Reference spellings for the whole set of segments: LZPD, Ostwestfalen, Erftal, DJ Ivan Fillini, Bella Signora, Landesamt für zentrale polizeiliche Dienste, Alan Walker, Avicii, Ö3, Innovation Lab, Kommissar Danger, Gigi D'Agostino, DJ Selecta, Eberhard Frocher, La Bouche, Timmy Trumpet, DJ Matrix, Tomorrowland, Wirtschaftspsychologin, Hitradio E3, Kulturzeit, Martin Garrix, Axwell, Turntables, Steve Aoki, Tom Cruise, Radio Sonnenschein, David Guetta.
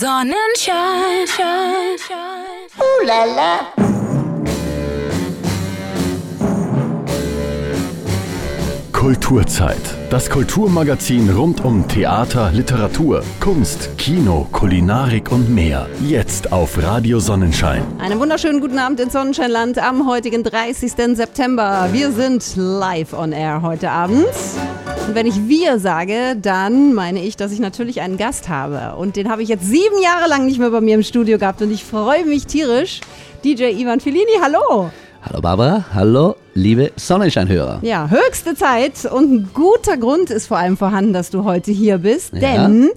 Sonnenschein, Schein, Schein. Ooh la la. Kulturzeit. Das Kulturmagazin rund um Theater, Literatur, Kunst, Kino, Kulinarik und mehr. Jetzt auf Radio Sonnenschein. Einen wunderschönen guten Abend in Sonnenscheinland am heutigen 30. September. Wir sind live on air heute Abend. Und wenn ich wir sage, dann meine ich, dass ich natürlich einen Gast habe. Und den habe ich jetzt 7 Jahre lang nicht mehr bei mir im Studio gehabt. Und ich freue mich tierisch. DJ Ivan Fillini, hallo. Hallo Barbara, hallo liebe Sonnenscheinhörer. Ja, höchste Zeit und ein guter Grund ist vor allem vorhanden, dass du heute hier bist. Denn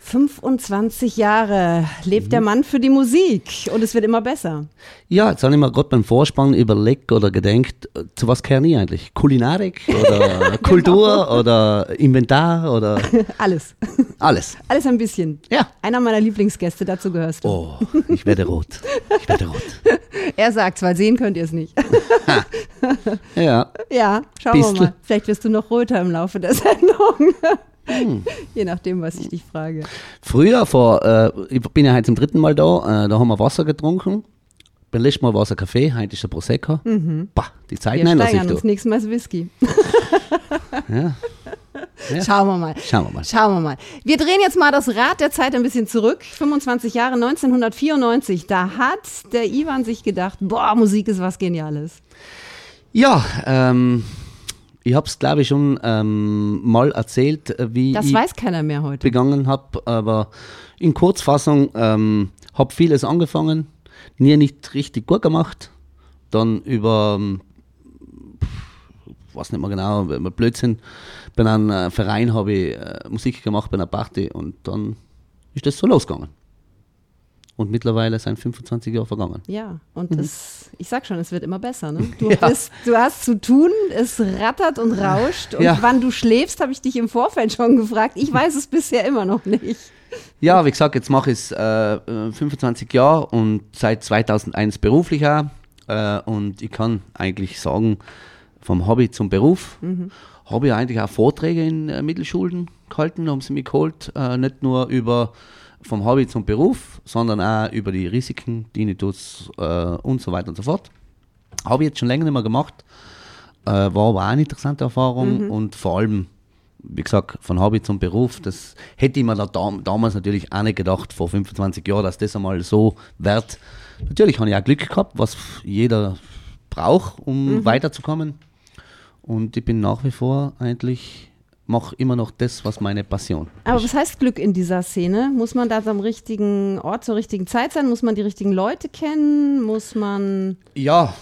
25 Jahre lebt der Mann für die Musik und es wird immer besser. Ja, jetzt habe ich mir gerade beim Vorspann überlegt oder gedenkt, zu was gehören ich eigentlich? Kulinarik oder Kultur genau. Oder Inventar oder… Alles. Alles. Alles ein bisschen. Ja. Einer meiner Lieblingsgäste, dazu gehörst du. Oh, ich werde rot. Ich werde rot. Er sagt's, weil sehen könnt ihr es nicht. Ja. Ja, schauen Bistl. Wir mal. Vielleicht wirst du noch röter im Laufe der Sendung. Je nachdem, was ich dich frage. Früher, ich bin ja heute zum 3. Mal da, da haben wir Wasser getrunken. Beim letzten Mal war es ein Kaffee, heute ist ein Prosecco. Bah, die Zeit nein, lass ich uns nächstes Mal Whisky. Ja. Ja. Schauen wir mal. Wir drehen jetzt mal das Rad der Zeit ein bisschen zurück. 25 Jahre, 1994, da hat der Ivan sich gedacht, boah, Musik ist was Geniales. Ja, ich habe es, glaube ich, schon mal erzählt, wie das ich weiß keiner mehr heute. Begangen habe, aber in Kurzfassung habe vieles angefangen, nie nicht richtig gut gemacht, dann über, ich weiß nicht mehr genau, Blödsinn, bei einem Verein habe ich Musik gemacht, bei einer Party und dann ist das so losgegangen. Und mittlerweile sind 25 Jahre vergangen. Ja, und es, ich sag schon, es wird immer besser. Ne? Du hast zu tun, es rattert und rauscht. Und wann du schläfst, habe ich dich im Vorfeld schon gefragt. Ich weiß es bisher immer noch nicht. Ja, wie gesagt, jetzt mache ich es 25 Jahre und seit 2001 beruflich auch. Und ich kann eigentlich sagen, vom Hobby zum Beruf habe ich eigentlich auch Vorträge in Mittelschulen gehalten. Da haben sie mich geholt, nicht nur über vom Hobby zum Beruf, sondern auch über die Risiken, Tinnitus und so weiter und so fort. Habe ich jetzt schon länger nicht mehr gemacht, war aber auch eine interessante Erfahrung und vor allem, wie gesagt, von Hobby zum Beruf, das hätte ich mir da damals natürlich auch nicht gedacht, vor 25 Jahren, dass das einmal so wird. Natürlich habe ich auch Glück gehabt, was jeder braucht, um weiterzukommen und ich bin nach wie vor eigentlich… mache immer noch das, was meine Passion ist. Aber was heißt Glück in dieser Szene? Muss man da am richtigen Ort zur richtigen Zeit sein? Muss man die richtigen Leute kennen? Muss man… Ja,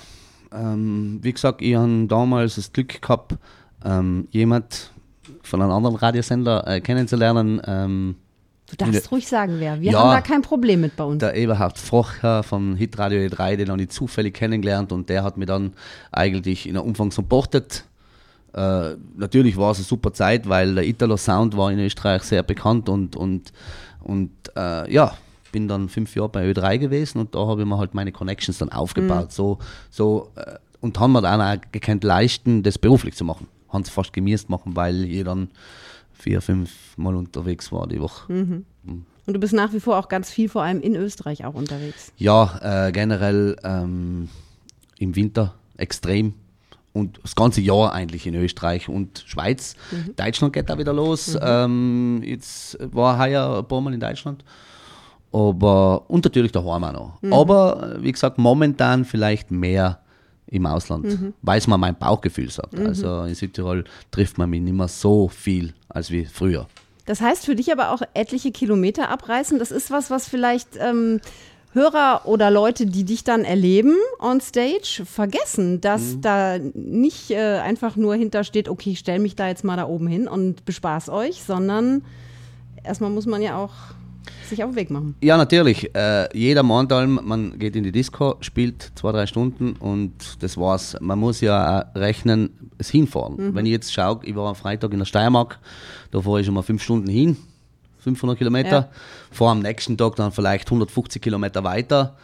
wie gesagt, ich habe damals das Glück gehabt, jemand von einem anderen Radiosender kennenzulernen. Du darfst ruhig sagen, wer. Wir haben da kein Problem mit bei uns. Der Eberhard Frocher vom Hitradio E3, den habe ich zufällig kennengelernt und der hat mich dann eigentlich in einem Umfang supportet. Natürlich war es eine super Zeit, weil der Italo-Sound war in Österreich sehr bekannt und ja, bin dann 5 Jahre bei Ö3 gewesen und da habe ich mir halt meine Connections dann aufgebaut. So, und haben mir dann auch gekannt leisten, das beruflich zu machen. Haben es fast gemüßt machen, weil ich dann 4-5 Mal unterwegs war die Woche. Und du bist nach wie vor auch ganz viel, vor allem in Österreich auch unterwegs. Ja, generell im Winter extrem. Und das ganze Jahr eigentlich in Österreich und Schweiz. Deutschland geht da wieder los. Jetzt war heuer ein paar Mal in Deutschland. Und natürlich daheim auch noch. Aber wie gesagt, momentan vielleicht mehr im Ausland, weil es mir mein Bauchgefühl sagt. Also in Südtirol trifft man mich nicht mehr so viel als wie früher. Das heißt für dich aber auch etliche Kilometer abreißen. Das ist was vielleicht… Hörer oder Leute, die dich dann erleben on stage, vergessen, dass da nicht einfach nur hintersteht, okay, ich stelle mich da jetzt mal da oben hin und bespaß euch, sondern erstmal muss man ja auch sich auf den Weg machen. Ja, natürlich. Jeder meint allem, man geht in die Disco, spielt 2-3 Stunden und das war's. Man muss ja auch rechnen, es hinfahren. Wenn ich jetzt schaue, ich war am Freitag in der Steiermark, da fahre ich schon mal 5 Stunden hin. 500 Kilometer, fahre am nächsten Tag dann vielleicht 150 Kilometer weiter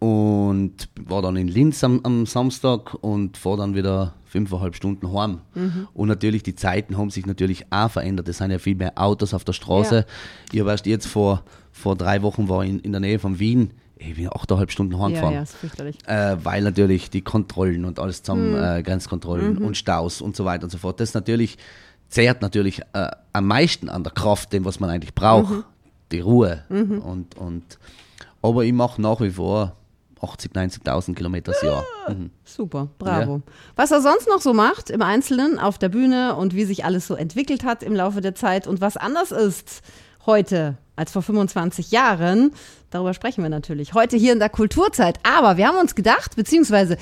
Und war dann in Linz am Samstag und fahre dann wieder 5,5 Stunden heim. Mhm. Und natürlich, die Zeiten haben sich natürlich auch verändert. Es sind ja viel mehr Autos auf der Straße. Ja. Ich weiß, jetzt vor 3 Wochen war ich in der Nähe von Wien. Ich bin 8,5 Stunden heimgefahren. Ja, ist fürchterlich. Weil natürlich die Kontrollen und alles zusammen, Grenzkontrollen und Staus und so weiter und so fort. Das natürlich zehrt natürlich am meisten an der Kraft, dem, was man eigentlich braucht. Mhm. Die Ruhe. Mhm. Aber ich mache nach wie vor 80.000, 90.000 Kilometer das Jahr. Mhm. Super, bravo. Ja. Was er sonst noch so macht im Einzelnen auf der Bühne und wie sich alles so entwickelt hat im Laufe der Zeit und was anders ist heute als vor 25 Jahren, darüber sprechen wir natürlich heute hier in der Kulturzeit. Aber wir haben uns gedacht, beziehungsweise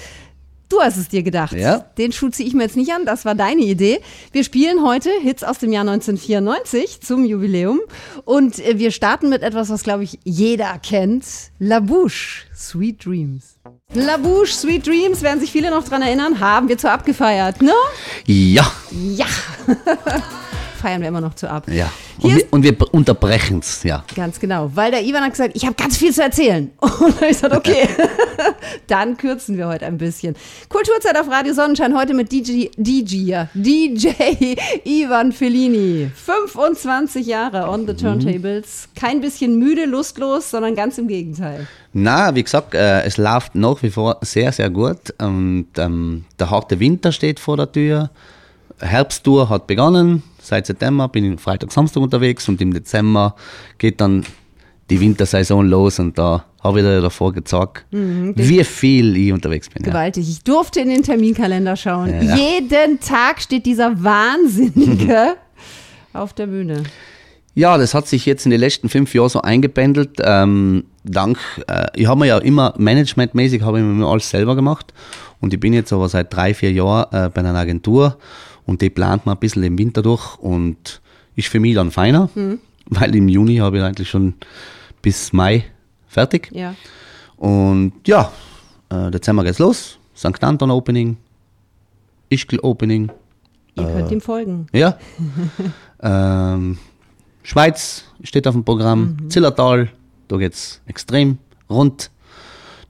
du hast es dir gedacht, ja, den Schuh ziehe ich mir jetzt nicht an, das war deine Idee. Wir spielen heute Hits aus dem Jahr 1994 zum Jubiläum und wir starten mit etwas, was, glaube ich, jeder kennt, La Bouche, Sweet Dreams. La Bouche, Sweet Dreams, werden sich viele noch dran erinnern, haben wir zwar abgefeiert, ne? Ja. Ja. Feiern wir immer noch zu ab. Ja. Und wir unterbrechen es, ja. Ganz genau, weil der Ivan hat gesagt, ich habe ganz viel zu erzählen. Und dann habe ich gesagt, okay, dann kürzen wir heute ein bisschen. Kulturzeit auf Radio Sonnenschein, heute mit DJ Ivan Fillini. 25 Jahre on the Turntables. Kein bisschen müde, lustlos, sondern ganz im Gegenteil. Na, wie gesagt, es läuft nach wie vor sehr, sehr gut. Und der harte Winter steht vor der Tür. Herbsttour hat begonnen. Seit September bin ich Freitag, Samstag unterwegs und im Dezember geht dann die Wintersaison los und da habe ich dir davor gezeigt, wie viel ich unterwegs bin. Gewaltig. Ja. Ich durfte in den Terminkalender schauen. Ja. Jeden Tag steht dieser Wahnsinnige auf der Bühne. Ja, das hat sich jetzt in den letzten 5 Jahren so eingependelt. Ich habe mir ja immer managementmäßig alles selber gemacht und ich bin jetzt aber seit 3-4 Jahren bei einer Agentur. Und die plant man ein bisschen im Winter durch und ist für mich dann feiner, weil im Juni habe ich eigentlich schon bis Mai fertig. Ja. Und ja, Dezember geht's los. St. Anton Opening, Ischgl Opening. Ihr könnt ihm folgen. Ja. Schweiz steht auf dem Programm, Zillertal, da geht's extrem rund.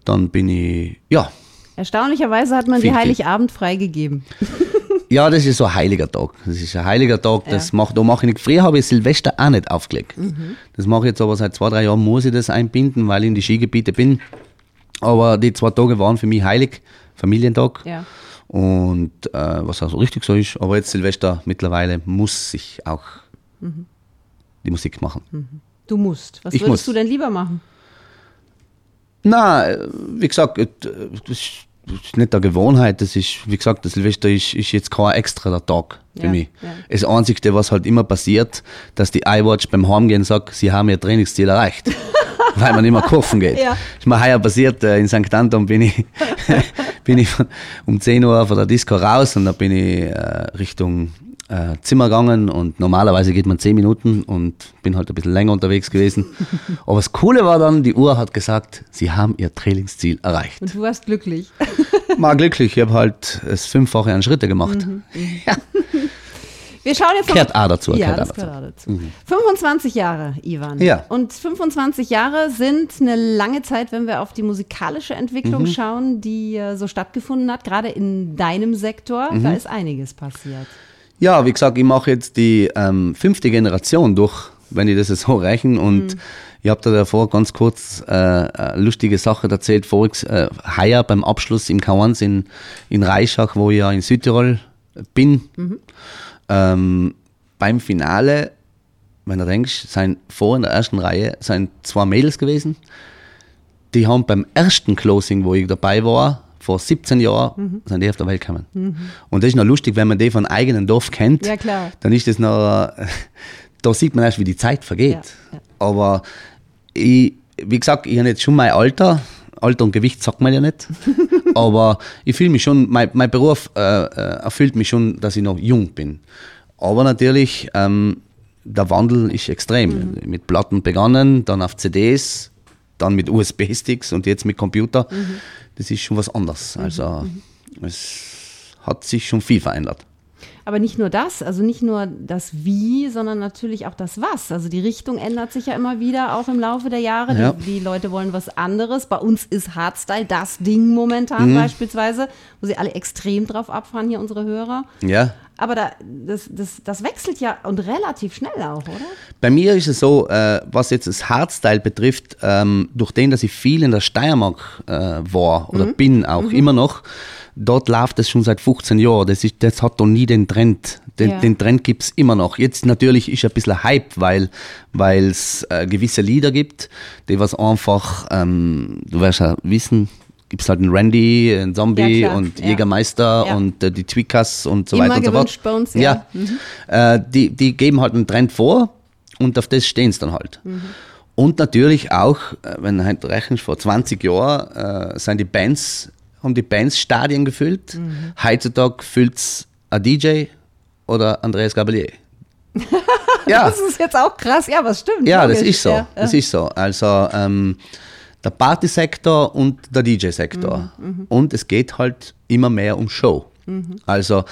Dann bin ich, ja. Erstaunlicherweise hat man die Heiligabend freigegeben. Ja, das ist so ein heiliger Tag. Das mache ich nicht. Früher habe ich Silvester auch nicht aufgelegt. Mhm. Das mache ich jetzt aber seit 2-3 Jahren, muss ich das einbinden, weil ich in die Skigebiete bin. Aber die 2 Tage waren für mich heilig, Familientag. Ja. Und was auch so richtig so ist. Aber jetzt Silvester mittlerweile muss ich auch die Musik machen. Mhm. Du musst. Was würdest du denn lieber machen? Na, wie gesagt, das ist nicht eine Gewohnheit, das ist, wie gesagt, das Silvester ist jetzt kein extra Tag für mich. Ja. Das Einzige, was halt immer passiert, dass die iWatch beim Heimgehen sagt, sie haben ihr Trainingsziel erreicht, weil man immer kaufen geht. Ja. Das ist mir heuer passiert, in St. Anton bin ich um 10 Uhr von der Disco raus und dann bin ich Richtung Zimmer gegangen und normalerweise geht man 10 Minuten und bin halt ein bisschen länger unterwegs gewesen. Aber das Coole war dann, die Uhr hat gesagt, sie haben ihr Trainingsziel erreicht. Und du warst glücklich. Mal glücklich, ich habe halt das 5-fache an Schritte gemacht. Mhm. Ja. Wir schauen jetzt gehört auch dazu. Ja, das gehört auch dazu. 25 Jahre, Ivan. Ja. Und 25 Jahre sind eine lange Zeit, wenn wir auf die musikalische Entwicklung schauen, die so stattgefunden hat, gerade in deinem Sektor. Da ist einiges passiert. Ja, wie gesagt, ich mache jetzt die 5. Generation durch, wenn ich das jetzt so rechne. Und ich habe da davor ganz kurz eine lustige Sache erzählt. Heuer beim Abschluss im K1 in Reischach, wo ich ja in Südtirol bin. Beim Finale, wenn du denkst, sind vor in der ersten Reihe sind 2 Mädels gewesen. Die haben beim ersten Closing, wo ich dabei war, vor 17 Jahren sind die auf der Welt gekommen. Und das ist noch lustig, wenn man die von eigenen Dorf kennt, ja, klar. Dann ist das noch, da sieht man erst, wie die Zeit vergeht. Ja. Aber wie gesagt, ich habe jetzt schon mein Alter und Gewicht sagt man ja nicht, aber ich fühle mich schon, mein Beruf erfüllt mich schon, dass ich noch jung bin. Aber natürlich, der Wandel ist extrem. Mit Platten begonnen, dann auf CDs, dann mit USB-Sticks und jetzt mit Computer. Das ist schon was anderes. Also es hat sich schon viel verändert. Aber nicht nur das, also nicht nur das Wie, sondern natürlich auch das Was. Also die Richtung ändert sich ja immer wieder, auch im Laufe der Jahre. Ja. Die Leute wollen was anderes. Bei uns ist Hardstyle das Ding momentan beispielsweise, wo sie alle extrem drauf abfahren, hier unsere Hörer. Ja. Aber das wechselt ja und relativ schnell auch, oder? Bei mir ist es so, was jetzt das Hardstyle betrifft, durch den, dass ich viel in der Steiermark war oder bin auch immer noch, dort läuft es schon seit 15 Jahren. Das hat doch nie den Trend. Den Trend gibt es immer noch. Jetzt natürlich ist ein bisschen Hype, weil es gewisse Lieder gibt, die was einfach, du wirst ja wissen, gibt es halt einen Randy, einen Zombie und Jägermeister und die Twikas und so immer weiter und so fort. Immer gewünscht bei uns, die geben halt einen Trend vor und auf das stehen sie dann halt. Mhm. Und natürlich auch, wenn halt rechnest, vor 20 Jahren haben die Bands Stadien gefüllt. Mhm. Heutzutage füllt es ein DJ oder Andreas Gabalier. Das ist jetzt auch krass. Ja, was stimmt. Ja, logisch. Das ist so. Ja. Das ist so. Also, der Partysektor und der DJ-Sektor. Mhm, und es geht halt immer mehr um Show. Mhm. Also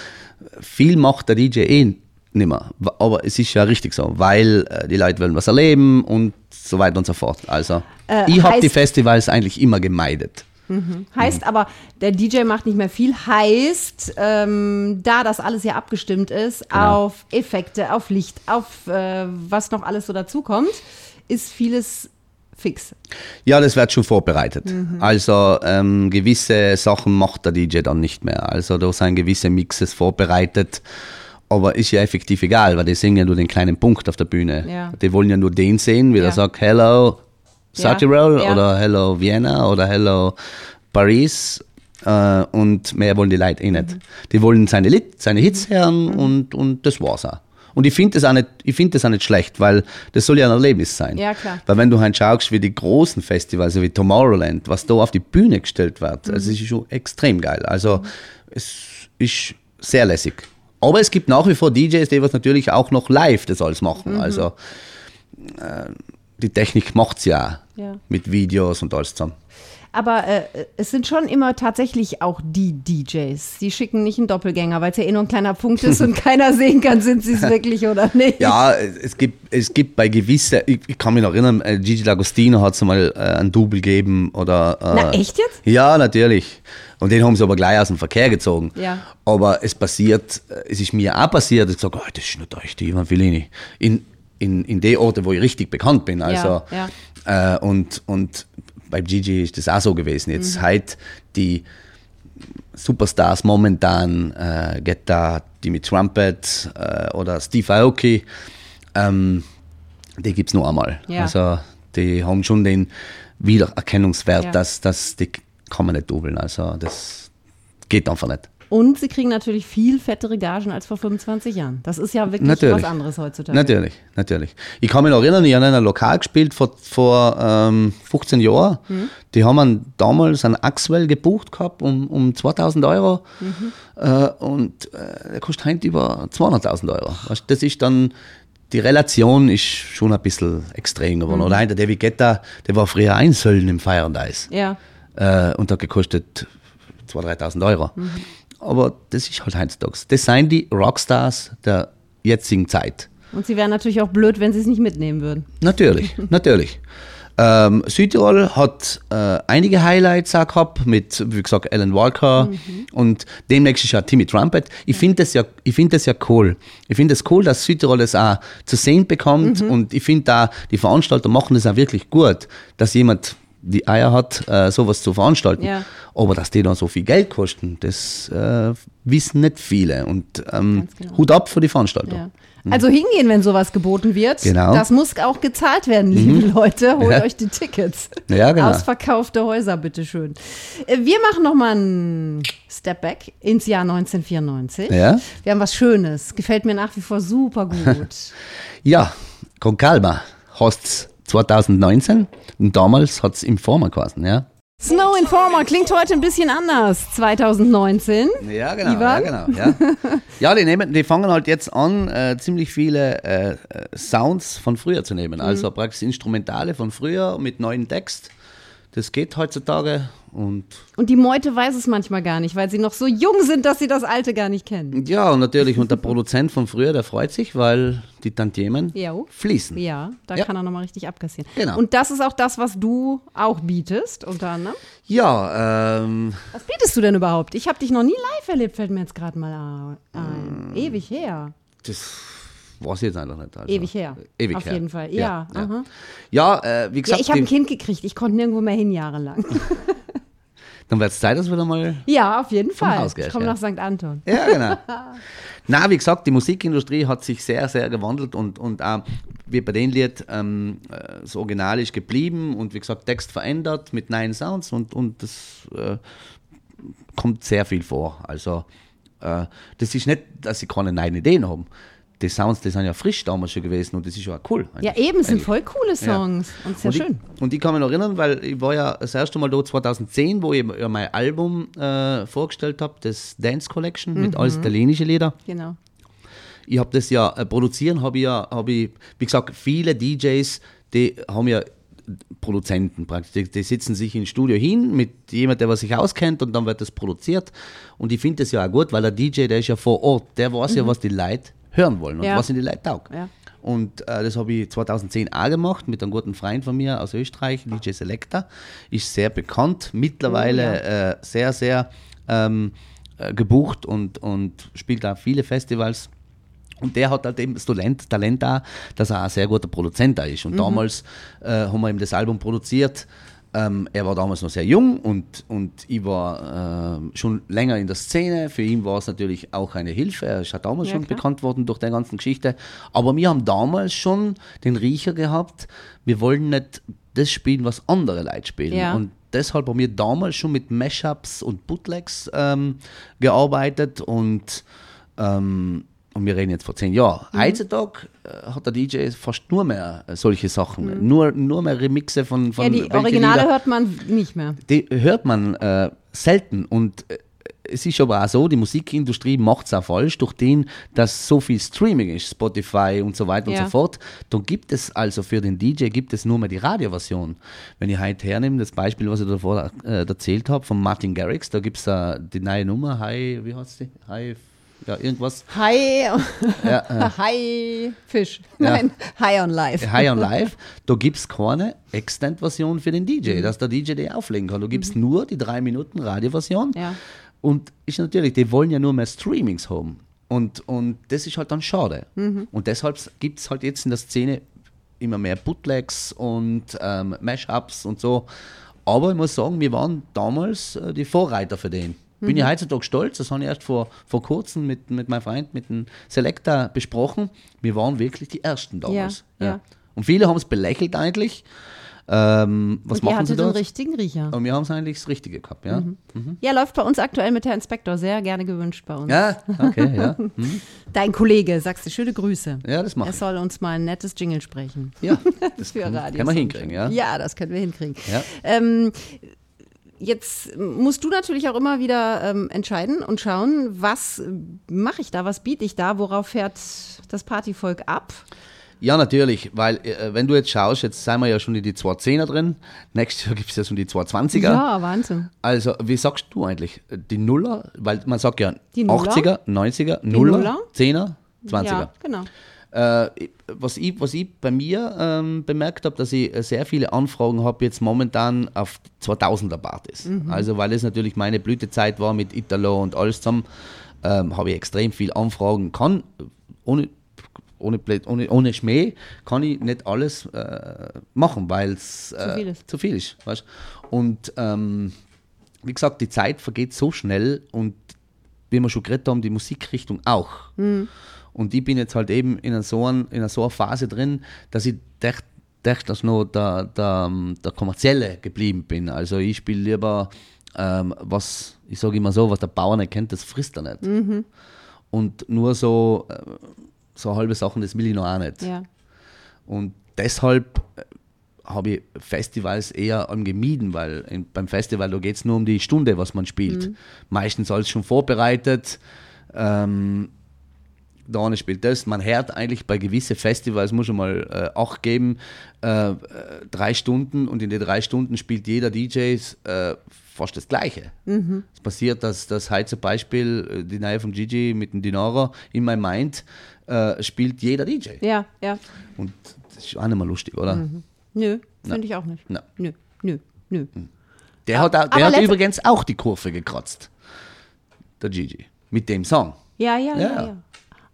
viel macht der DJ nicht mehr. Aber es ist ja richtig so, weil die Leute wollen was erleben und so weiter und so fort. Also ich habe die Festivals eigentlich immer gemeidet. Mhm. Heißt aber, der DJ macht nicht mehr viel, heißt, da das alles ja abgestimmt ist, auf Effekte, auf Licht, auf was noch alles so dazukommt, ist vieles fix. Ja, das wird schon vorbereitet. Mhm. Also gewisse Sachen macht der DJ dann nicht mehr. Also da sind gewisse Mixes vorbereitet, aber ist ja effektiv egal, weil die singen ja nur den kleinen Punkt auf der Bühne. Ja. Die wollen ja nur den sehen, wie er sagt, hello Satyrol oder hello Vienna oder hello Paris und mehr wollen die Leute nicht. Mhm. Die wollen seine Hits hören und das war's auch. Und ich finde das auch nicht schlecht, weil das soll ja ein Erlebnis sein. Ja, klar. Weil wenn du halt schaust, wie die großen Festivals, wie Tomorrowland, was da auf die Bühne gestellt wird, also das ist schon extrem geil. Also es ist sehr lässig. Aber es gibt nach wie vor DJs, die was natürlich auch noch live das alles machen. Mhm. Also die Technik macht es ja mit Videos und alles zusammen. Aber es sind schon immer tatsächlich auch die DJs. Die schicken nicht einen Doppelgänger, weil es ja nur ein kleiner Punkt ist und keiner sehen kann, sind sie es wirklich oder nicht. Ja, es gibt bei gewissen, ich kann mich noch erinnern, Gigi D'Agostino hat es mal ein Double gegeben. Oder, na echt jetzt? Ja, natürlich. Und den haben sie aber gleich aus dem Verkehr gezogen. Ja. Aber es ist mir auch passiert, ich sage, das ist nur der echte Ivan Fillini. In den Orten, wo ich richtig bekannt bin. Also, und bei Gigi ist das auch so gewesen. Jetzt halt die Superstars momentan, Guetta, Timmy Trumpet oder Steve Aoki, die gibt es nur einmal. Ja. Also die haben schon den Wiedererkennungswert, dass die kann man nicht doubeln. Also das geht einfach nicht. Und sie kriegen natürlich viel fettere Gagen als vor 25 Jahren. Das ist ja wirklich was anderes heutzutage. Natürlich. Ich kann mich noch erinnern, ich habe in einem Lokal gespielt vor 15 Jahren. Mhm. Die haben damals einen Axwell gebucht gehabt um 2.000 Euro. Mhm. Der kostet heute über 200.000 Euro. Das ist dann, die Relation ist schon ein bisschen extrem geworden. Mhm. Oder der David Guetta, der war früher ein Söldner im Fire and Ice. Ja. Und hat gekostet 2.000, 3.000 Euro. Mhm. Aber das ist halt heutzutage. Das sind die Rockstars der jetzigen Zeit. Und sie wären natürlich auch blöd, wenn sie es nicht mitnehmen würden. Natürlich. Südtirol hat einige Highlights auch gehabt mit, wie gesagt, Alan Walker und demnächst ist ja Timmy Trumpet. Ich finde das ja cool. Ich finde es das cool, dass Südtirol das auch zu sehen bekommt und ich finde da, die Veranstalter machen das auch wirklich gut, dass jemand die Eier hat, sowas zu veranstalten. Ja. Aber dass die dann so viel Geld kosten, das wissen nicht viele. Und Hut ab für die Veranstaltung. Ja. Also hingehen, wenn sowas geboten wird. Genau. Das muss auch gezahlt werden, liebe Leute. Holt euch die Tickets. Ja, genau. Ausverkaufte Häuser, bitteschön. Wir machen nochmal einen Step Back ins Jahr 1994. Ja? Wir haben was Schönes. Gefällt mir nach wie vor super gut. Ja, con calma. Host's. 2019 und damals hat es Informer geheißen, ja. Snow Informer klingt heute ein bisschen anders, 2019. Ja, genau. Ivan. Ja, genau, ja. Ja, die fangen halt jetzt an, ziemlich viele Sounds von früher zu nehmen, also praktisch Instrumentale von früher mit neuen Text. Das geht heutzutage. Und die Meute weiß es manchmal gar nicht, weil sie noch so jung sind, dass sie das Alte gar nicht kennen. Ja, und natürlich. Und der Produzent von früher, der freut sich, weil die Tantiemen fließen. Ja, da kann er nochmal richtig abkassieren. Genau. Und das ist auch das, was du auch bietest, unter anderem? Ja. Was bietest du denn überhaupt? Ich habe dich noch nie live erlebt, fällt mir jetzt gerade mal ein. Ewig her. Das weiß ich jetzt einfach nicht. Also. Ewig her. Auf jeden Fall, ja. Ja, wie gesagt. Ja, ich habe ein Kind gekriegt, ich konnte nirgendwo mehr hin, jahrelang. Dann wird es Zeit, dass wir da mal. Ja, auf jeden Fall. Ich komme nach St. Anton. Ja, genau. Na, wie gesagt, die Musikindustrie hat sich sehr, sehr gewandelt und auch wie bei den Lied das Original ist geblieben und wie gesagt, Text verändert mit neuen Sounds und das kommt sehr viel vor. Also, das ist nicht, dass sie keine neuen Ideen haben. Die Sounds, die sind ja frisch damals schon gewesen und das ist ja auch cool. Ja, eben, es sind voll coole Songs und sehr schön. Und ich kann mich noch erinnern, weil ich war ja das erste Mal da 2010, wo ich ja mein Album vorgestellt habe, das Dance Collection mit alles italienische Lieder. Genau. Ich habe das ja produzieren, habe ich, wie gesagt, viele DJs, die haben ja Produzenten praktisch, die sitzen sich ins Studio hin mit jemandem, der sich auskennt und dann wird das produziert und ich finde das ja auch gut, weil der DJ, der ist ja vor Ort, der weiß ja, was die Leute hören wollen und was in die Leute taugt. Ja. Und das habe ich 2010 auch gemacht mit einem guten Freund von mir aus Österreich, DJ Selecta. Ist sehr bekannt, mittlerweile sehr, sehr gebucht und spielt da viele Festivals. Und der hat halt eben das Talent da, dass er ein sehr guter Produzent da ist. Und damals haben wir eben das Album produziert. Er war damals noch sehr jung und ich war schon länger in der Szene. Für ihn war es natürlich auch eine Hilfe. Er ist ja damals schon bekannt worden durch die ganzen Geschichte. Aber wir haben damals schon den Riecher gehabt, wir wollen nicht das spielen, was andere Leute spielen. Ja. Und deshalb haben wir damals schon mit Mashups und Bootlegs gearbeitet und wir reden jetzt vor 10 Jahren. Heutzutage hat der DJ fast nur mehr solche Sachen, nur mehr Remixe von ja, die Originale Lieder, hört man nicht mehr. Die hört man selten und es ist aber auch so, die Musikindustrie macht es auch falsch, durch den, dass so viel Streaming ist, Spotify und so weiter und so fort. Dann gibt es also für den DJ nur mehr die Radioversion. Wenn ich heute hernehme, das Beispiel, was ich davor erzählt habe, von Martin Garrix, da gibt es die neue Nummer, wie heißt die? Ja, irgendwas. Hi Fisch. Ja. Nein, High on Life. High on Life. Da gibt es keine Extend-Version für den DJ, dass der DJ die auflegen kann. Da gibt es nur die 3 Minuten Radio-Version. Ja. Und ist natürlich, die wollen ja nur mehr Streamings haben. Und das ist halt dann schade. Und deshalb gibt es halt jetzt in der Szene immer mehr Bootlegs und Mashups und so. Aber ich muss sagen, wir waren damals die Vorreiter für den. Bin ich heutzutage stolz, das habe ich erst vor kurzem mit meinem Freund, mit dem Selecta besprochen. Wir waren wirklich die Ersten damals. Ja. Und viele haben es belächelt eigentlich. Was und machen sie da? Den richtigen Riecher. Und wir haben es eigentlich das Richtige gehabt. Ja? Ja, läuft bei uns aktuell mit Herr Inspektor, sehr gerne gewünscht bei uns. Ja, okay, ja. Dein Kollege, sagst du, schöne Grüße. Ja, das macht er. Er soll uns mal ein nettes Jingle sprechen. Ja, das für Radio können wir hinkriegen. Ja, das können wir hinkriegen. Ja. Jetzt musst du natürlich auch immer wieder entscheiden und schauen, was mache ich da, was biete ich da, worauf fährt das Partyvolk ab? Ja, natürlich, weil wenn du jetzt schaust, jetzt sind wir ja schon in die 210er drin, nächstes Jahr gibt es ja schon die 220er. Ja, Wahnsinn. Also, wie sagst du eigentlich, die Nuller, weil man sagt ja 80er, 90er, Nuller, 10er, 20er. Ja, genau. Was ich bei mir bemerkt habe, dass ich sehr viele Anfragen habe jetzt momentan auf 2000er-Partys. Also weil es natürlich meine Blütezeit war mit Italo und alles zusammen, habe ich extrem viel Anfragen. Kann, ohne Schmäh, kann ich nicht alles machen, weil es zu viel ist. Weißt? Und wie gesagt, die Zeit vergeht so schnell und wie wir schon geredet haben, die Musikrichtung auch. Und ich bin jetzt halt eben in einer Phase drin, dass ich dass noch der Kommerzielle geblieben bin. Also ich spiele lieber, was ich sage immer so, was der Bauer nicht kennt, das frisst er nicht. Und nur so halbe Sachen, das will ich noch auch nicht. Ja. Und deshalb habe ich Festivals eher gemieden, weil beim Festival, da geht es nur um die Stunde, was man spielt. Meistens alles schon vorbereitet. da eine spielt das. Man hört eigentlich bei gewissen Festivals, muss schon mal Acht geben, 3 Stunden und in den 3 Stunden spielt jeder DJ fast das Gleiche. Mhm. Es passiert, dass heute zum Beispiel die Nähe von Gigi mit dem Dinara in My Mind spielt jeder DJ. Ja, ja. Und das ist auch nicht mal lustig, oder? Mhm. Nö, finde ich auch nicht. No. Nö, nö, nö. Der hat übrigens auch die Kurve gekratzt, der Gigi, mit dem Song. Ja, ja, ja, ja, ja.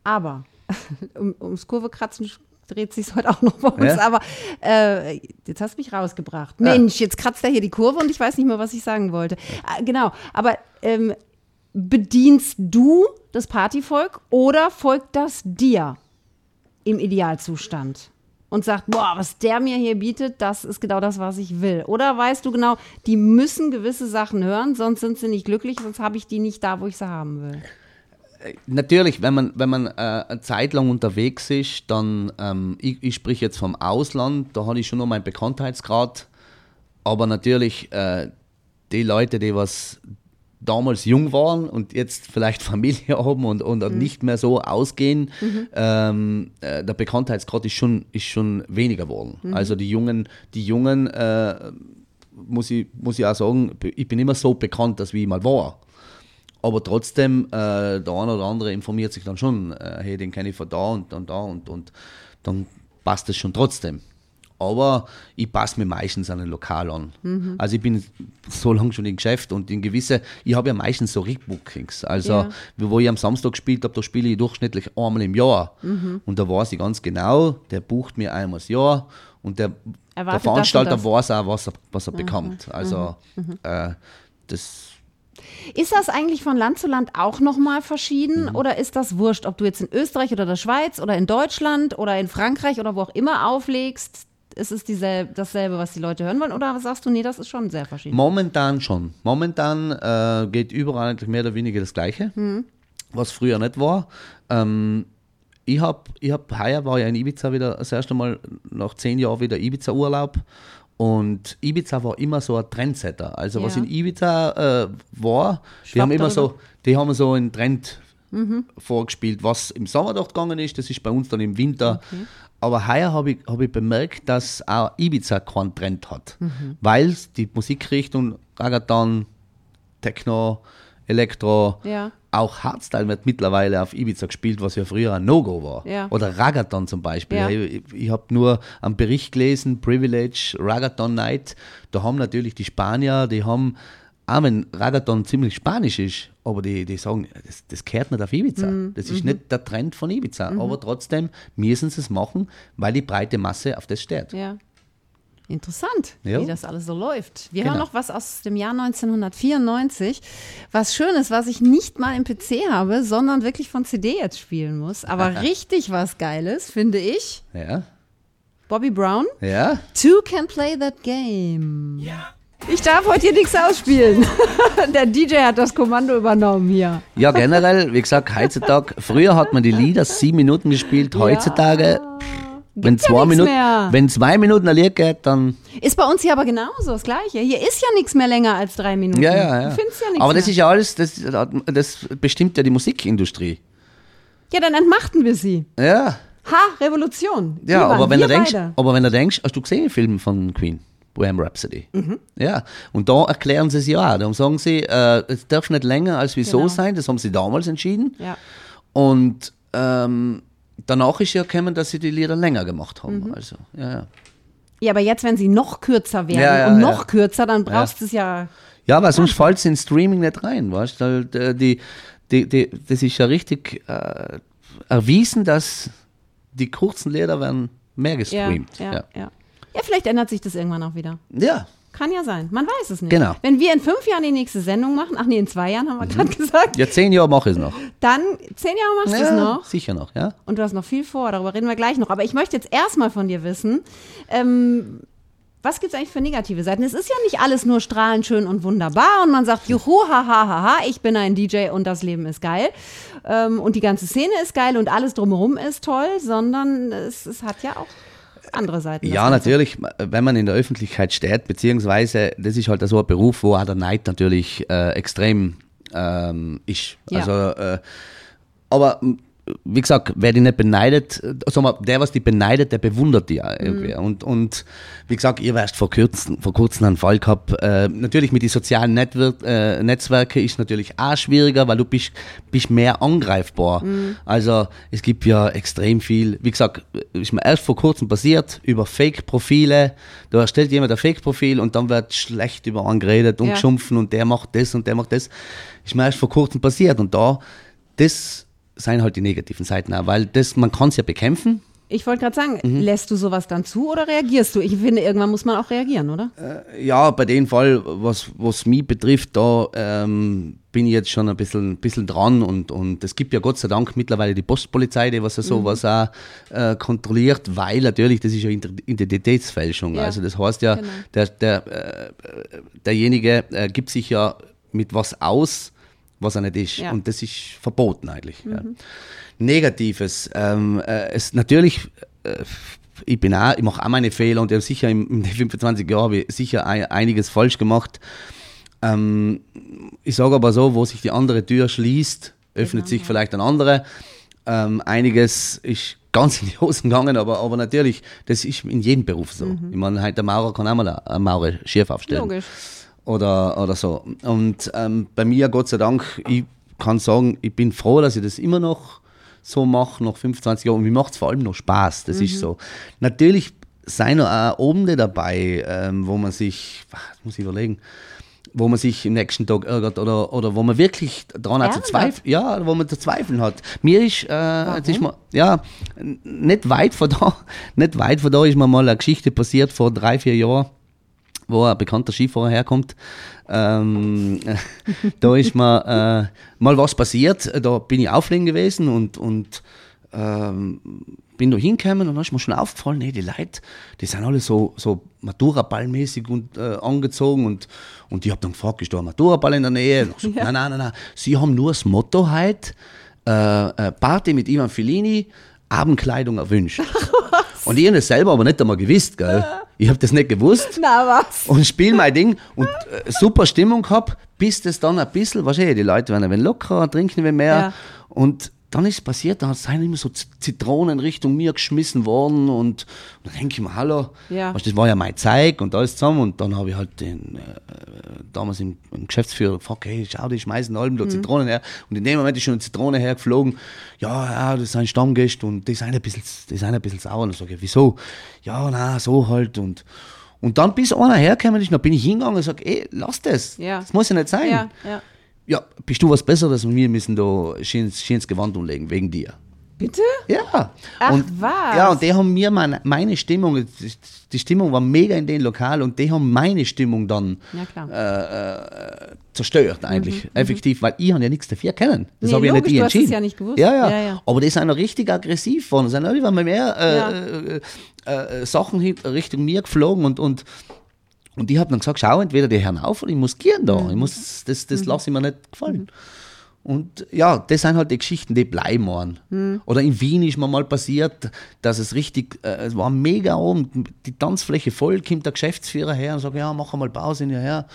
Aber ums Kurve kratzen dreht sich heute auch noch bei uns, ja? Aber jetzt hast du mich rausgebracht. Mensch, jetzt kratzt er hier die Kurve und ich weiß nicht mehr, was ich sagen wollte. Genau, aber bedienst du das Partyvolk oder folgt das dir im Idealzustand? Und sagt, boah, was der mir hier bietet, das ist genau das, was ich will. Oder weißt du genau, die müssen gewisse Sachen hören, sonst sind sie nicht glücklich, sonst habe ich die nicht da, wo ich sie haben will. Natürlich, wenn man eine Zeit lang unterwegs ist, dann, ich spreche jetzt vom Ausland, da habe ich schon noch meinen Bekanntheitsgrad, aber natürlich die Leute, die was damals jung waren und jetzt vielleicht Familie haben und nicht mehr so ausgehen, der Bekanntheitsgrad ist schon weniger geworden. Mhm. Also die Jungen muss ich auch sagen, ich bin immer so bekannt, dass wie ich mal war. Aber trotzdem, der eine oder andere informiert sich dann schon, hey, den kenne ich von da und dann da und dann passt das schon trotzdem. Aber ich passe mir meistens an ein Lokal an. Mhm. Also ich bin so lange schon im Geschäft und ich habe ja meistens so Rebookings. Also wo ich am Samstag gespielt habe, da spiele ich durchschnittlich einmal im Jahr. Mhm. Und da weiß ich ganz genau, der bucht mir einmal das Jahr und der Veranstalter weiß auch, was er bekommt. Also das... Ist das eigentlich von Land zu Land auch nochmal verschieden oder ist das wurscht, ob du jetzt in Österreich oder der Schweiz oder in Deutschland oder in Frankreich oder wo auch immer auflegst? Es ist dasselbe, was die Leute hören wollen, oder sagst du, nee, das ist schon sehr verschieden? Momentan schon. Momentan geht überall eigentlich mehr oder weniger das Gleiche, was früher nicht war. Heuer war ja in Ibiza wieder das erste Mal nach 10 Jahren wieder Ibiza-Urlaub. Und Ibiza war immer so ein Trendsetter. Also was in Ibiza war, die haben so einen Trend vorgespielt, was im Sommer dort gegangen ist, das ist bei uns dann im Winter. Okay. Aber heuer habe ich bemerkt, dass auch Ibiza keinen Trend hat, weil die Musikrichtung Reggaeton, Techno, Elektro, auch Hardstyle wird mittlerweile auf Ibiza gespielt, was ja früher ein No-Go war. Ja. Oder Ragatan zum Beispiel. Ja. Ich habe nur einen Bericht gelesen, Privilege, Ragatan Night. Da haben natürlich die Spanier, auch wenn Ragatan ziemlich spanisch ist, aber die sagen, das gehört nicht auf Ibiza. Das ist nicht der Trend von Ibiza. Aber trotzdem müssen sie es machen, weil die breite Masse auf das steht. Ja. Interessant, wie das alles so läuft. Wir hören noch was aus dem Jahr 1994. Was Schönes, was ich nicht mal im PC habe, sondern wirklich von CD jetzt spielen muss. Aber richtig was Geiles, finde ich. Ja. Bobby Brown. Ja. Two can play that game. Ja. Ich darf heute hier nichts ausspielen. Der DJ hat das Kommando übernommen hier. Ja, generell, wie gesagt, heutzutage, früher hat man die Lieder 7 Minuten gespielt, heutzutage... Wenn 2 Minuten ein Lied geht, dann... Ist bei uns hier aber genauso das Gleiche. Hier ist ja nichts mehr länger als 3 Minuten. Ja. Du findest ja nichts aber das mehr. Ist ja alles, das bestimmt ja die Musikindustrie. Ja, dann entmachten wir sie. Ja. Ha, Revolution. Ja, aber wenn du denkst, hast du gesehen den Film von Queen? Bohemian Rhapsody. Mhm. Ja, und da erklären sie es ja auch. Da sagen sie, es darf nicht länger als wieso sein. Das haben sie damals entschieden. Ja. Und... danach ist ja gekommen, dass sie die Lieder länger gemacht haben. Mhm. Also, ja, aber jetzt, wenn sie noch kürzer werden kürzer, dann brauchst du es ja. Ja, aber sonst fällt es in Streaming nicht rein, weißt du? Das ist ja richtig erwiesen, dass die kurzen Lieder werden mehr gestreamt. Ja, vielleicht ändert sich das irgendwann auch wieder. Ja. Kann ja sein, man weiß es nicht. Genau. Wenn wir in 5 Jahren die nächste Sendung machen, in 2 Jahren haben wir gerade gesagt. Ja, 10 Jahre mache ich es noch. Dann, 10 Jahre machst du es noch? Sicher noch, ja. Und du hast noch viel vor, darüber reden wir gleich noch. Aber ich möchte jetzt erstmal von dir wissen, was gibt es eigentlich für negative Seiten? Es ist ja nicht alles nur strahlend, schön und wunderbar und man sagt, juhu, ha, ha, ha, ha, ich bin ein DJ und das Leben ist geil. Und die ganze Szene ist geil und alles drumherum ist toll, sondern es hat ja auch... andere Seiten. Ja, natürlich, wenn man in der Öffentlichkeit steht, beziehungsweise das ist halt so ein Beruf, wo auch der Neid natürlich extrem ist. Ja. Also, aber wie gesagt, wer die nicht beneidet, also der, was die beneidet, der bewundert die auch irgendwie. Und wie gesagt, ihr weißt, vor kurzem einen Fall gehabt, natürlich mit den sozialen Netzwerken ist natürlich auch schwieriger, weil du bist mehr angreifbar. Also es gibt ja extrem viel, wie gesagt, ist mir erst vor kurzem passiert, über Fake-Profile, da erstellt jemand ein Fake-Profil und dann wird schlecht über einen geredet und geschimpft und der macht das und der macht das. Ist mir erst vor kurzem passiert und das sind halt die negativen Seiten auch, weil man kann es ja bekämpfen. Ich wollte gerade sagen, lässt du sowas dann zu oder reagierst du? Ich finde, irgendwann muss man auch reagieren, oder? Ja, bei dem Fall, was mich betrifft, da bin ich jetzt schon ein bisschen dran und es gibt ja Gott sei Dank mittlerweile die Postpolizei, die was ja sowas auch kontrolliert, weil natürlich, das ist ja Identitätsfälschung. Ja. Also das heißt ja, genau. Derjenige gibt sich ja mit was aus, was er nicht ist. Ja. Und das ist verboten eigentlich. Ja. Negatives. Ich mache auch meine Fehler und ich habe sicher in den 25 Jahren habe ich sicher einiges falsch gemacht. Ich sage aber so, wo sich die andere Tür schließt, öffnet sich vielleicht eine andere. Einiges ist ganz in die Hosen gegangen, aber natürlich, das ist in jedem Beruf so. Ich meine, halt der Maurer kann auch mal eine Maurer schief aufstellen. Logisch. Oder so. Und bei mir, Gott sei Dank, ich kann sagen, ich bin froh, dass ich das immer noch so mache, nach 25 Jahren. Und mir macht es vor allem noch Spaß, das ist so. Natürlich sind auch Abende dabei, wo man sich im nächsten Tag ärgert oder wo man wirklich daran auch zu zweifeln hat. Mir ist, nicht weit von da ist mir mal eine Geschichte passiert vor 3-4 Jahren, wo ein bekannter Skifahrer herkommt. Da ist mir mal was passiert. Da bin ich auflegen gewesen und bin da hingekommen und dann ist mir schon aufgefallen, die Leute, die sind alle so Maturaballmäßig angezogen und ich habe dann gefragt, ist da ein Maturaball in der Nähe? So, ja. Nein, sie haben nur das Motto heute, Party mit Ivan Fillini, Abendkleidung erwünscht. Und ich habe das selber aber nicht einmal gewusst, gell? Ich habe das nicht gewusst. Na was? Und spiele mein Ding und super Stimmung gehabt, bis das dann ein bisschen, wahrscheinlich, die Leute werden ein wenig lockerer, trinken wir mehr. Ja. Und dann ist es passiert, dann sind immer so Zitronen Richtung mir geschmissen worden und dann denke ich mir, hallo, weißt, das war ja mein Zeig und alles zusammen. Und dann habe ich halt den damals im Geschäftsführer gefragt, hey, schau, die schmeißen allem da Zitronen her. Und in dem Moment ist schon eine Zitrone hergeflogen. Ja, das sind Stammgäste und die sind ein bisschen sauer. Und dann sage ich, wieso? Ja, na so halt. Und dann bis einer hergekommen ist, dann bin ich hingegangen und sage, ey, lass das, das muss ja nicht sein. Ja, bist du was Besseres und wir müssen da schönes Gewand umlegen, wegen dir. Bitte? Ja. Ach, und, was? Ja, und die haben mir meine Stimmung, die Stimmung war mega in dem Lokal und die haben meine Stimmung dann zerstört eigentlich, effektiv, weil ich habe ja nichts dafür können. Das habe ich ja nicht entschieden. Du hast es ja nicht gewusst. Ja. Aber die sind noch richtig aggressiv geworden, sind auch immer mehr Sachen Richtung mir geflogen und ich habe dann gesagt, schau, entweder die hören auf oder ich muss gehen da. Das lasse ich mir nicht gefallen. Und ja, das sind halt die Geschichten, die bleiben an. Oder in Wien ist mir mal passiert, dass es richtig, es war mega oben, die Tanzfläche voll, kommt der Geschäftsführer her und sagt, ja, mach einmal Pause hierher.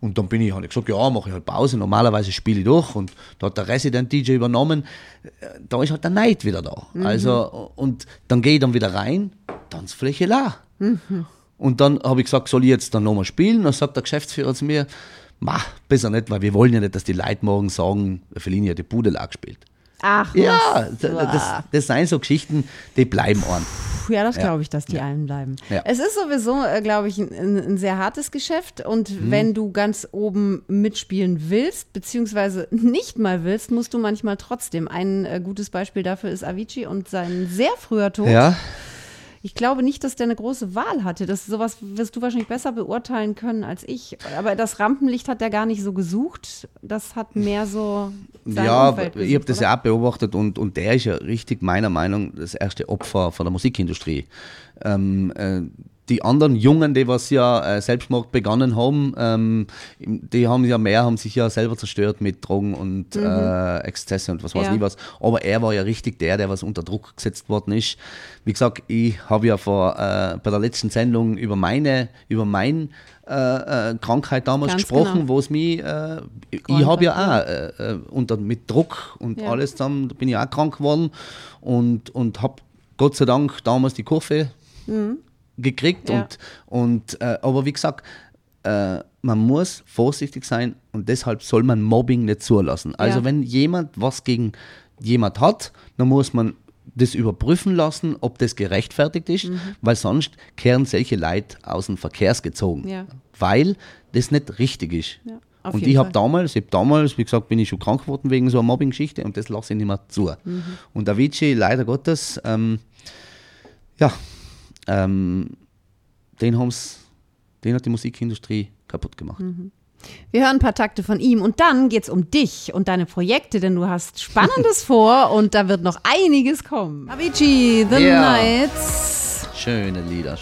Und dann bin ich halt gesagt, ja, mache ich halt Pause, normalerweise spiele ich durch. Und da hat der Resident-DJ übernommen, da ist halt der Neid wieder da. Also, und dann gehe ich dann wieder rein, Tanzfläche la. Und dann habe ich gesagt, soll ich jetzt dann nochmal spielen? Dann sagt der Geschäftsführer zu mir, mach, besser nicht, weil wir wollen ja nicht, dass die Leute morgen sagen, Fellini hat die Pudel auch gespielt. Ach, ja, das sind so Geschichten, die bleiben an. Ja, das glaube ich, dass die allen bleiben. Ja. Es ist sowieso, glaube ich, ein sehr hartes Geschäft und wenn du ganz oben mitspielen willst, beziehungsweise nicht mal willst, musst du manchmal trotzdem. Ein gutes Beispiel dafür ist Avicii und sein sehr früher Tod. Ja. Ich glaube nicht, dass der eine große Wahl hatte. Sowas wirst du wahrscheinlich besser beurteilen können als ich. Aber das Rampenlicht hat der gar nicht so gesucht. Das hat mehr so sein Umfeld gesucht, ich habe das ja auch beobachtet. Und der ist ja richtig, meiner Meinung nach, das erste Opfer von der Musikindustrie. die anderen Jungen, die was ja Selbstmord begangen haben, die haben sich ja selber zerstört mit Drogen und Exzesse und was weiß ich was. Aber er war ja richtig der was unter Druck gesetzt worden ist. Wie gesagt, ich habe ja bei der letzten Sendung über meine Krankheit damals ganz gesprochen, genau. Wo es mich, ich habe ja auch mit Druck und alles zusammen, bin ich auch krank geworden und habe Gott sei Dank damals die Kurve gekriegt und aber wie gesagt, man muss vorsichtig sein und deshalb soll man Mobbing nicht zulassen. Also wenn jemand was gegen jemand hat, dann muss man das überprüfen lassen, ob das gerechtfertigt ist, weil sonst kehren solche Leute aus dem Verkehrs gezogen, weil das nicht richtig ist. Ja, und ich habe damals, wie gesagt, bin ich schon krank geworden wegen so einer Mobbing-Geschichte und das lasse ich nicht mehr zu. Mhm. Und Avicii, leider Gottes, den hat die Musikindustrie kaputt gemacht. Mhm. Wir hören ein paar Takte von ihm und dann geht's um dich und deine Projekte, denn du hast Spannendes vor und da wird noch einiges kommen. Avicii, The Nights. Schöne Lieder.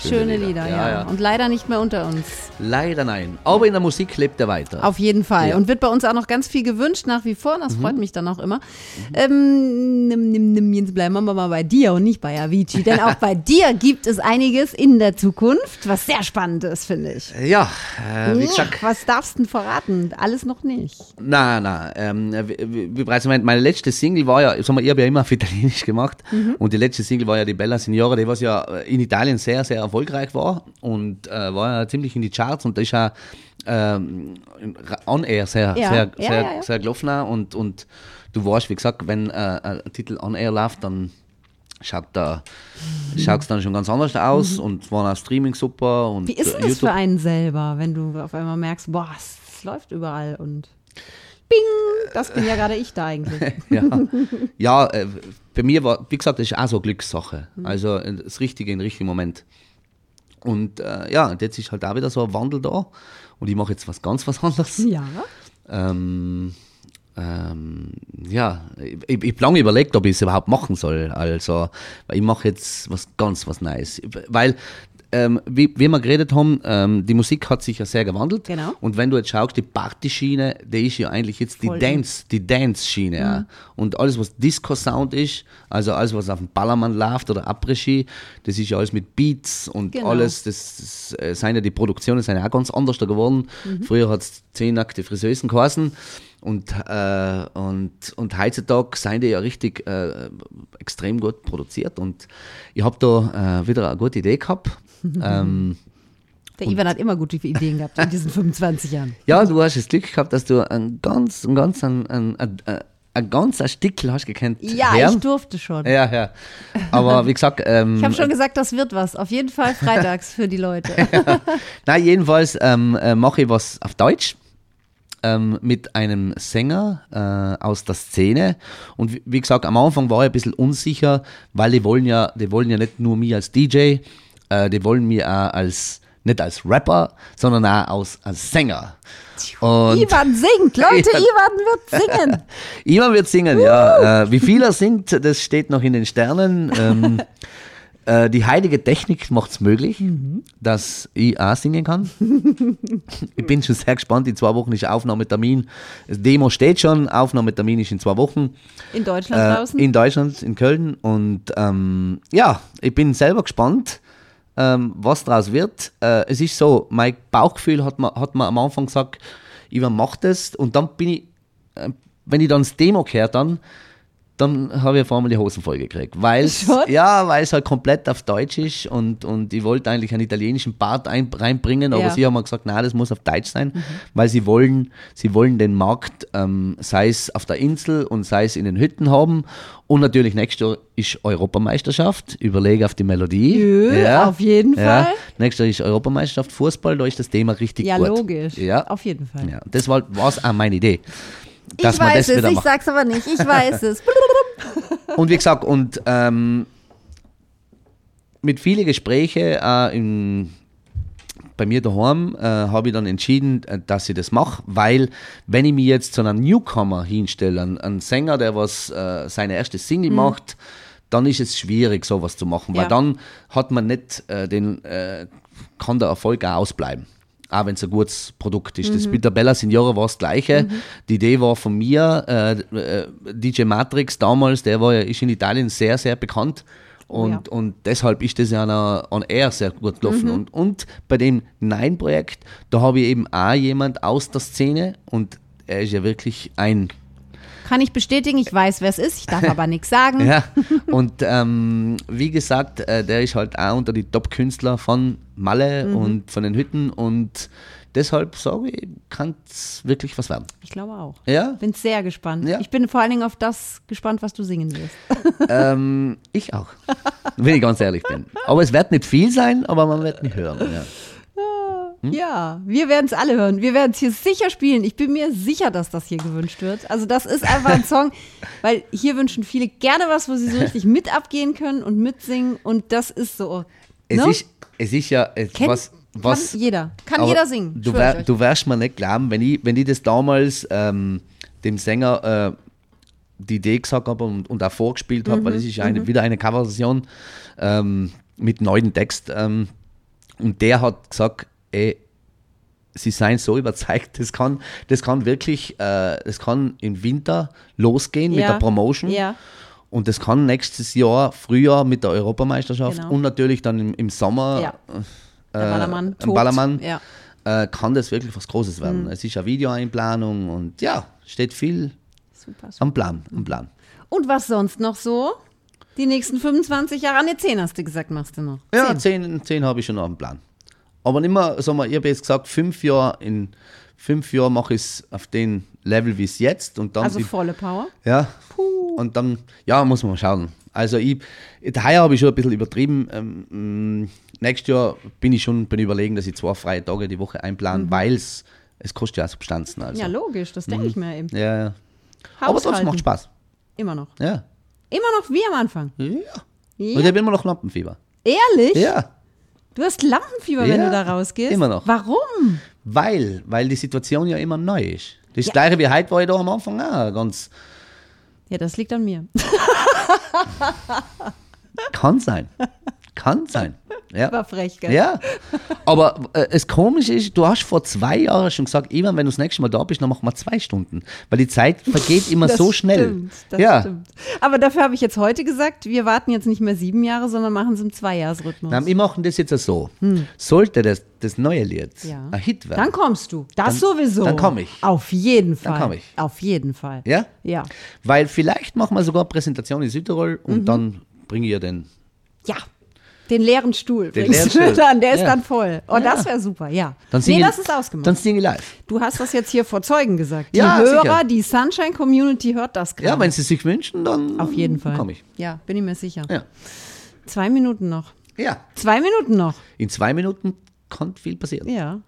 Ja. Und leider nicht mehr unter uns. Leider nein. Aber in der Musik lebt er weiter. Auf jeden Fall. Ja. Und wird bei uns auch noch ganz viel gewünscht nach wie vor. Das freut mich dann auch immer. Jetzt bleiben wir mal bei dir und nicht bei Avicii. Denn auch bei dir gibt es einiges in der Zukunft, was sehr spannend ist, finde ich. Ja. Wie gesagt, was darfst du denn verraten? Alles noch nicht. Nein. Wie bereits gemeint, meine letzte Single war ja, ich habe ja immer auf Italienisch gemacht. Und die letzte Single war ja die Bella Signora, die was ja in Italien sehr, sehr erfolgreich war. Und war ja ziemlich in die Charts und da ist auch on air sehr gelaufen und du weißt, wie gesagt, wenn ein Titel on air läuft, dann schaut es dann schon ganz anders aus und war auch Streaming super. Und wie ist denn das YouTube für einen selber, wenn du auf einmal merkst, boah, es läuft überall und bing, das bin ja gerade ich da eigentlich. Bei mir war, wie gesagt, das ist auch so eine Glückssache, also das Richtige im richtigen Moment. Und jetzt ist halt auch wieder so ein Wandel da und ich mache jetzt ganz anderes. Ja. Ich habe lange überlegt, ob ich es überhaupt machen soll. Also, ich mache jetzt was Neues. Weil, wie wir geredet haben, die Musik hat sich ja sehr gewandelt. Genau. Und wenn du jetzt schaust, die Partyschiene, die ist ja eigentlich jetzt die Dance-Schiene. Ja. Und alles, was Disco-Sound ist, also alles, was auf dem Ballermann läuft oder Après-Ski, das ist ja alles mit Beats und alles. Das sind ja die Produktionen, sind ja auch ganz anders da geworden. Früher hat es 10 nackte Friseusen geheißen. Und heutzutage sind die ja richtig extrem gut produziert und ich habe da wieder eine gute Idee gehabt. Der Ivan hat immer gute Ideen gehabt in diesen 25 Jahren. Ja, du hast das Glück gehabt, dass du ein Stickel hast gekannt. Ja, ich durfte schon. Ja. Aber wie gesagt... ich habe schon gesagt, das wird was. Auf jeden Fall freitags für die Leute. Ja. Nein, jedenfalls mache ich was auf Deutsch. Mit einem Sänger aus der Szene und wie gesagt, am Anfang war ich ein bisschen unsicher, weil die wollen ja nicht nur mich als DJ, die wollen mich auch nicht als Rapper, sondern auch als Sänger. Und Ivan singt, Leute, Ivan wird singen, ja. Wie viel er singt, das steht noch in den Sternen. Die heilige Technik macht es möglich, dass ich auch singen kann. Ich bin schon sehr gespannt. In 2 Wochen ist Aufnahmetermin. Das Demo steht schon. Aufnahmetermin ist in 2 Wochen. In Deutschland draußen? In Deutschland, in Köln. Und ich bin selber gespannt, was daraus wird. Es ist so, mein Bauchgefühl hat mir am Anfang gesagt, Ivan, mach das. Und dann bin ich, wenn ich dann das Demo gehört habe, dann habe ich auf einmal die Hosen voll gekriegt, weil es halt komplett auf Deutsch ist und ich wollte eigentlich einen italienischen Part reinbringen, aber sie haben mir gesagt, nein, das muss auf Deutsch sein, weil sie wollen den Markt, sei es auf der Insel und sei es in den Hütten haben und natürlich nächstes Jahr ist Europameisterschaft, überlege auf die Melodie. Auf jeden Fall. Nächstes Jahr ist Europameisterschaft, Fußball, da ist das Thema richtig gut. Logisch. Ja, logisch, auf jeden Fall. Ja. Das war auch meine Idee. Ich sag's aber nicht, ich weiß es. Und wie gesagt, mit vielen Gesprächen bei mir daheim habe ich dann entschieden, dass ich das mache, weil wenn ich mich jetzt zu einem Newcomer hinstelle, einen Sänger, der seine erste Single macht, dann ist es schwierig, sowas zu machen, weil dann hat man nicht den kann der Erfolg auch ausbleiben. Auch wenn es ein gutes Produkt ist. Mhm. Das mit der Bella Signora war das Gleiche. Mhm. Die Idee war von mir, DJ Matrix damals, ist in Italien sehr, sehr bekannt. Und deshalb ist das ja an Air sehr gut gelaufen. Mhm. Und bei dem Nein-Projekt, da habe ich eben auch jemand aus der Szene und er ist ja wirklich ein... Kann ich bestätigen, ich weiß, wer es ist, ich darf aber nichts sagen. Ja, und wie gesagt, der ist halt auch unter die Top-Künstler von Malle und von den Hütten und deshalb sage ich, kann es wirklich was werden. Ich glaube auch. Ja. Bin sehr gespannt. Ja. Ich bin vor allen Dingen auf das gespannt, was du singen wirst. Ich auch, wenn ich ganz ehrlich bin. Aber es wird nicht viel sein, aber man wird nicht hören, ja. Ja, wir werden es alle hören. Wir werden es hier sicher spielen. Ich bin mir sicher, dass das hier gewünscht wird. Also das ist einfach ein Song, weil hier wünschen viele gerne was, wo sie so richtig mit abgehen können und mitsingen. Und das ist so. Ne? Es ist ja etwas, was jeder. Kann jeder singen. Du wirst mir nicht glauben, wenn ich das damals dem Sänger die Idee gesagt habe und auch vorgespielt habe, weil es ist wieder eine Coverversion mit neuen Text. Und der hat gesagt, sie seien so überzeugt, das kann wirklich, das kann im Winter losgehen mit der Promotion und das kann nächstes Jahr, Frühjahr mit der Europameisterschaft und natürlich dann im Sommer Ballermann kann das wirklich was Großes werden. Es ist eine Videoeinplanung und steht viel am Plan. Und was sonst noch so? Die nächsten 25 Jahre, 10 hast du gesagt, machst du noch. 10. Ja, 10 habe ich schon noch am Plan. Aber nicht mehr, sagen wir, ich habe jetzt gesagt, 5 Jahre mache ich es auf den Level, wie es jetzt. Und dann also volle Power? Ja. Puh. Und dann, muss man schauen. Also heuer habe ich schon ein bisschen übertrieben. Nächstes Jahr bin ich schon beim Überlegen, dass ich 2 freie Tage die Woche einplane, weil es kostet ja Substanzen. Also. Ja, logisch, das denke ich mir eben. Ja. Aber sonst macht Spaß. Immer noch? Ja. Immer noch wie am Anfang? Ja. Und ich habe immer noch Lampenfieber. Ehrlich? Ja. Du hast Lampenfieber, wenn du da rausgehst? Immer noch. Warum? Weil die Situation ja immer neu ist. Das ist das Gleiche wie heute, war ich da am Anfang auch ganz... Ja, das liegt an mir. Kann sein. Ja. War frech, gell? Ja. Aber das Komische ist, du hast vor 2 Jahren schon gesagt, Ivan, wenn du das nächste Mal da bist, dann machen wir 2 Stunden. Weil die Zeit vergeht immer so schnell. Das stimmt. Aber dafür habe ich jetzt heute gesagt, wir warten jetzt nicht mehr 7 Jahre, sondern machen es im 2-Jahres-Rhythmus. Nein, wir machen das jetzt so. Sollte das neue Lied ein Hit werden. Dann kommst du. Sowieso. Dann komme ich. Auf jeden Fall. Ja? Ja. Weil vielleicht machen wir sogar eine Präsentation in Südtirol und dann bringe ich ja den... Ja. Den leeren Stuhl. Der ist dann voll. Und das wäre super, das ist ausgemacht. Dann singe ich live. Du hast das jetzt hier vor Zeugen gesagt. Die Hörer, sicher. Die Sunshine-Community hört das gerade. Ja, wenn sie sich wünschen, dann auf jeden Fall. Komm ich. Ja, bin ich mir sicher. Ja. 2 Minuten noch. Ja. 2 Minuten noch. In 2 Minuten kann viel passieren. Ja.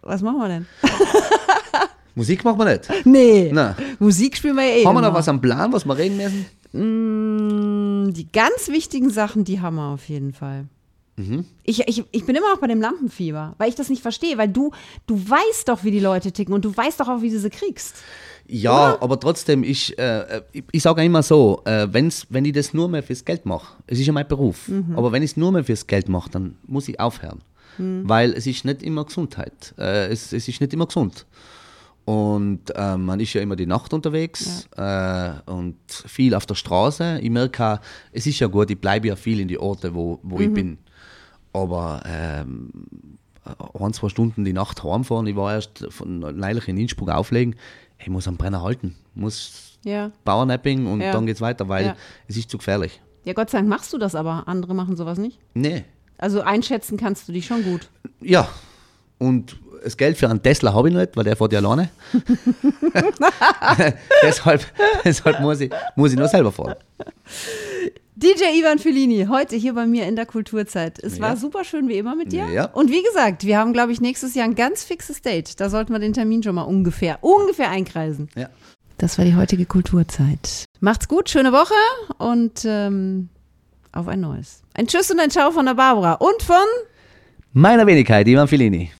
Was machen wir denn? Musik machen wir nicht. Nee. Nein. Musik spielen wir eh. Haben wir noch was am Plan, was wir reden müssen? Die ganz wichtigen Sachen, die haben wir auf jeden Fall. Ich bin immer noch bei dem Lampenfieber, weil ich das nicht verstehe, weil du weißt doch, wie die Leute ticken und du weißt doch auch, wie du sie kriegst. Ja, oder? Aber trotzdem, ich sage immer so, wenn ich das nur mehr fürs Geld mache, es ist ja mein Beruf, aber wenn ich es nur mehr fürs Geld mache, dann muss ich aufhören, weil es ist nicht immer Gesundheit, es ist nicht immer gesund. Und man ist ja immer die Nacht unterwegs und viel auf der Straße. Ich merke auch, es ist ja gut, ich bleibe ja viel in die Orte, wo ich bin. Aber 1-2 Stunden die Nacht heimfahren, ich war erst neulich in Innsbruck auflegen, ich muss am Brenner halten, muss Powernapping und dann geht's weiter, weil es ist zu gefährlich. Ja, Gott sei Dank machst du das, aber andere machen sowas nicht? Nee. Also einschätzen kannst du dich schon gut? Ja. Und das Geld für einen Tesla habe ich nicht, weil der fährt ja alleine. deshalb muss ich nur selber fahren. DJ Ivan Fillini, heute hier bei mir in der Kulturzeit. Es war super schön wie immer mit dir. Ja. Und wie gesagt, wir haben, glaube ich, nächstes Jahr ein ganz fixes Date. Da sollten wir den Termin schon mal ungefähr einkreisen. Ja. Das war die heutige Kulturzeit. Macht's gut, schöne Woche und auf ein neues. Ein Tschüss und ein Ciao von der Barbara und von meiner Wenigkeit, Ivan Fillini.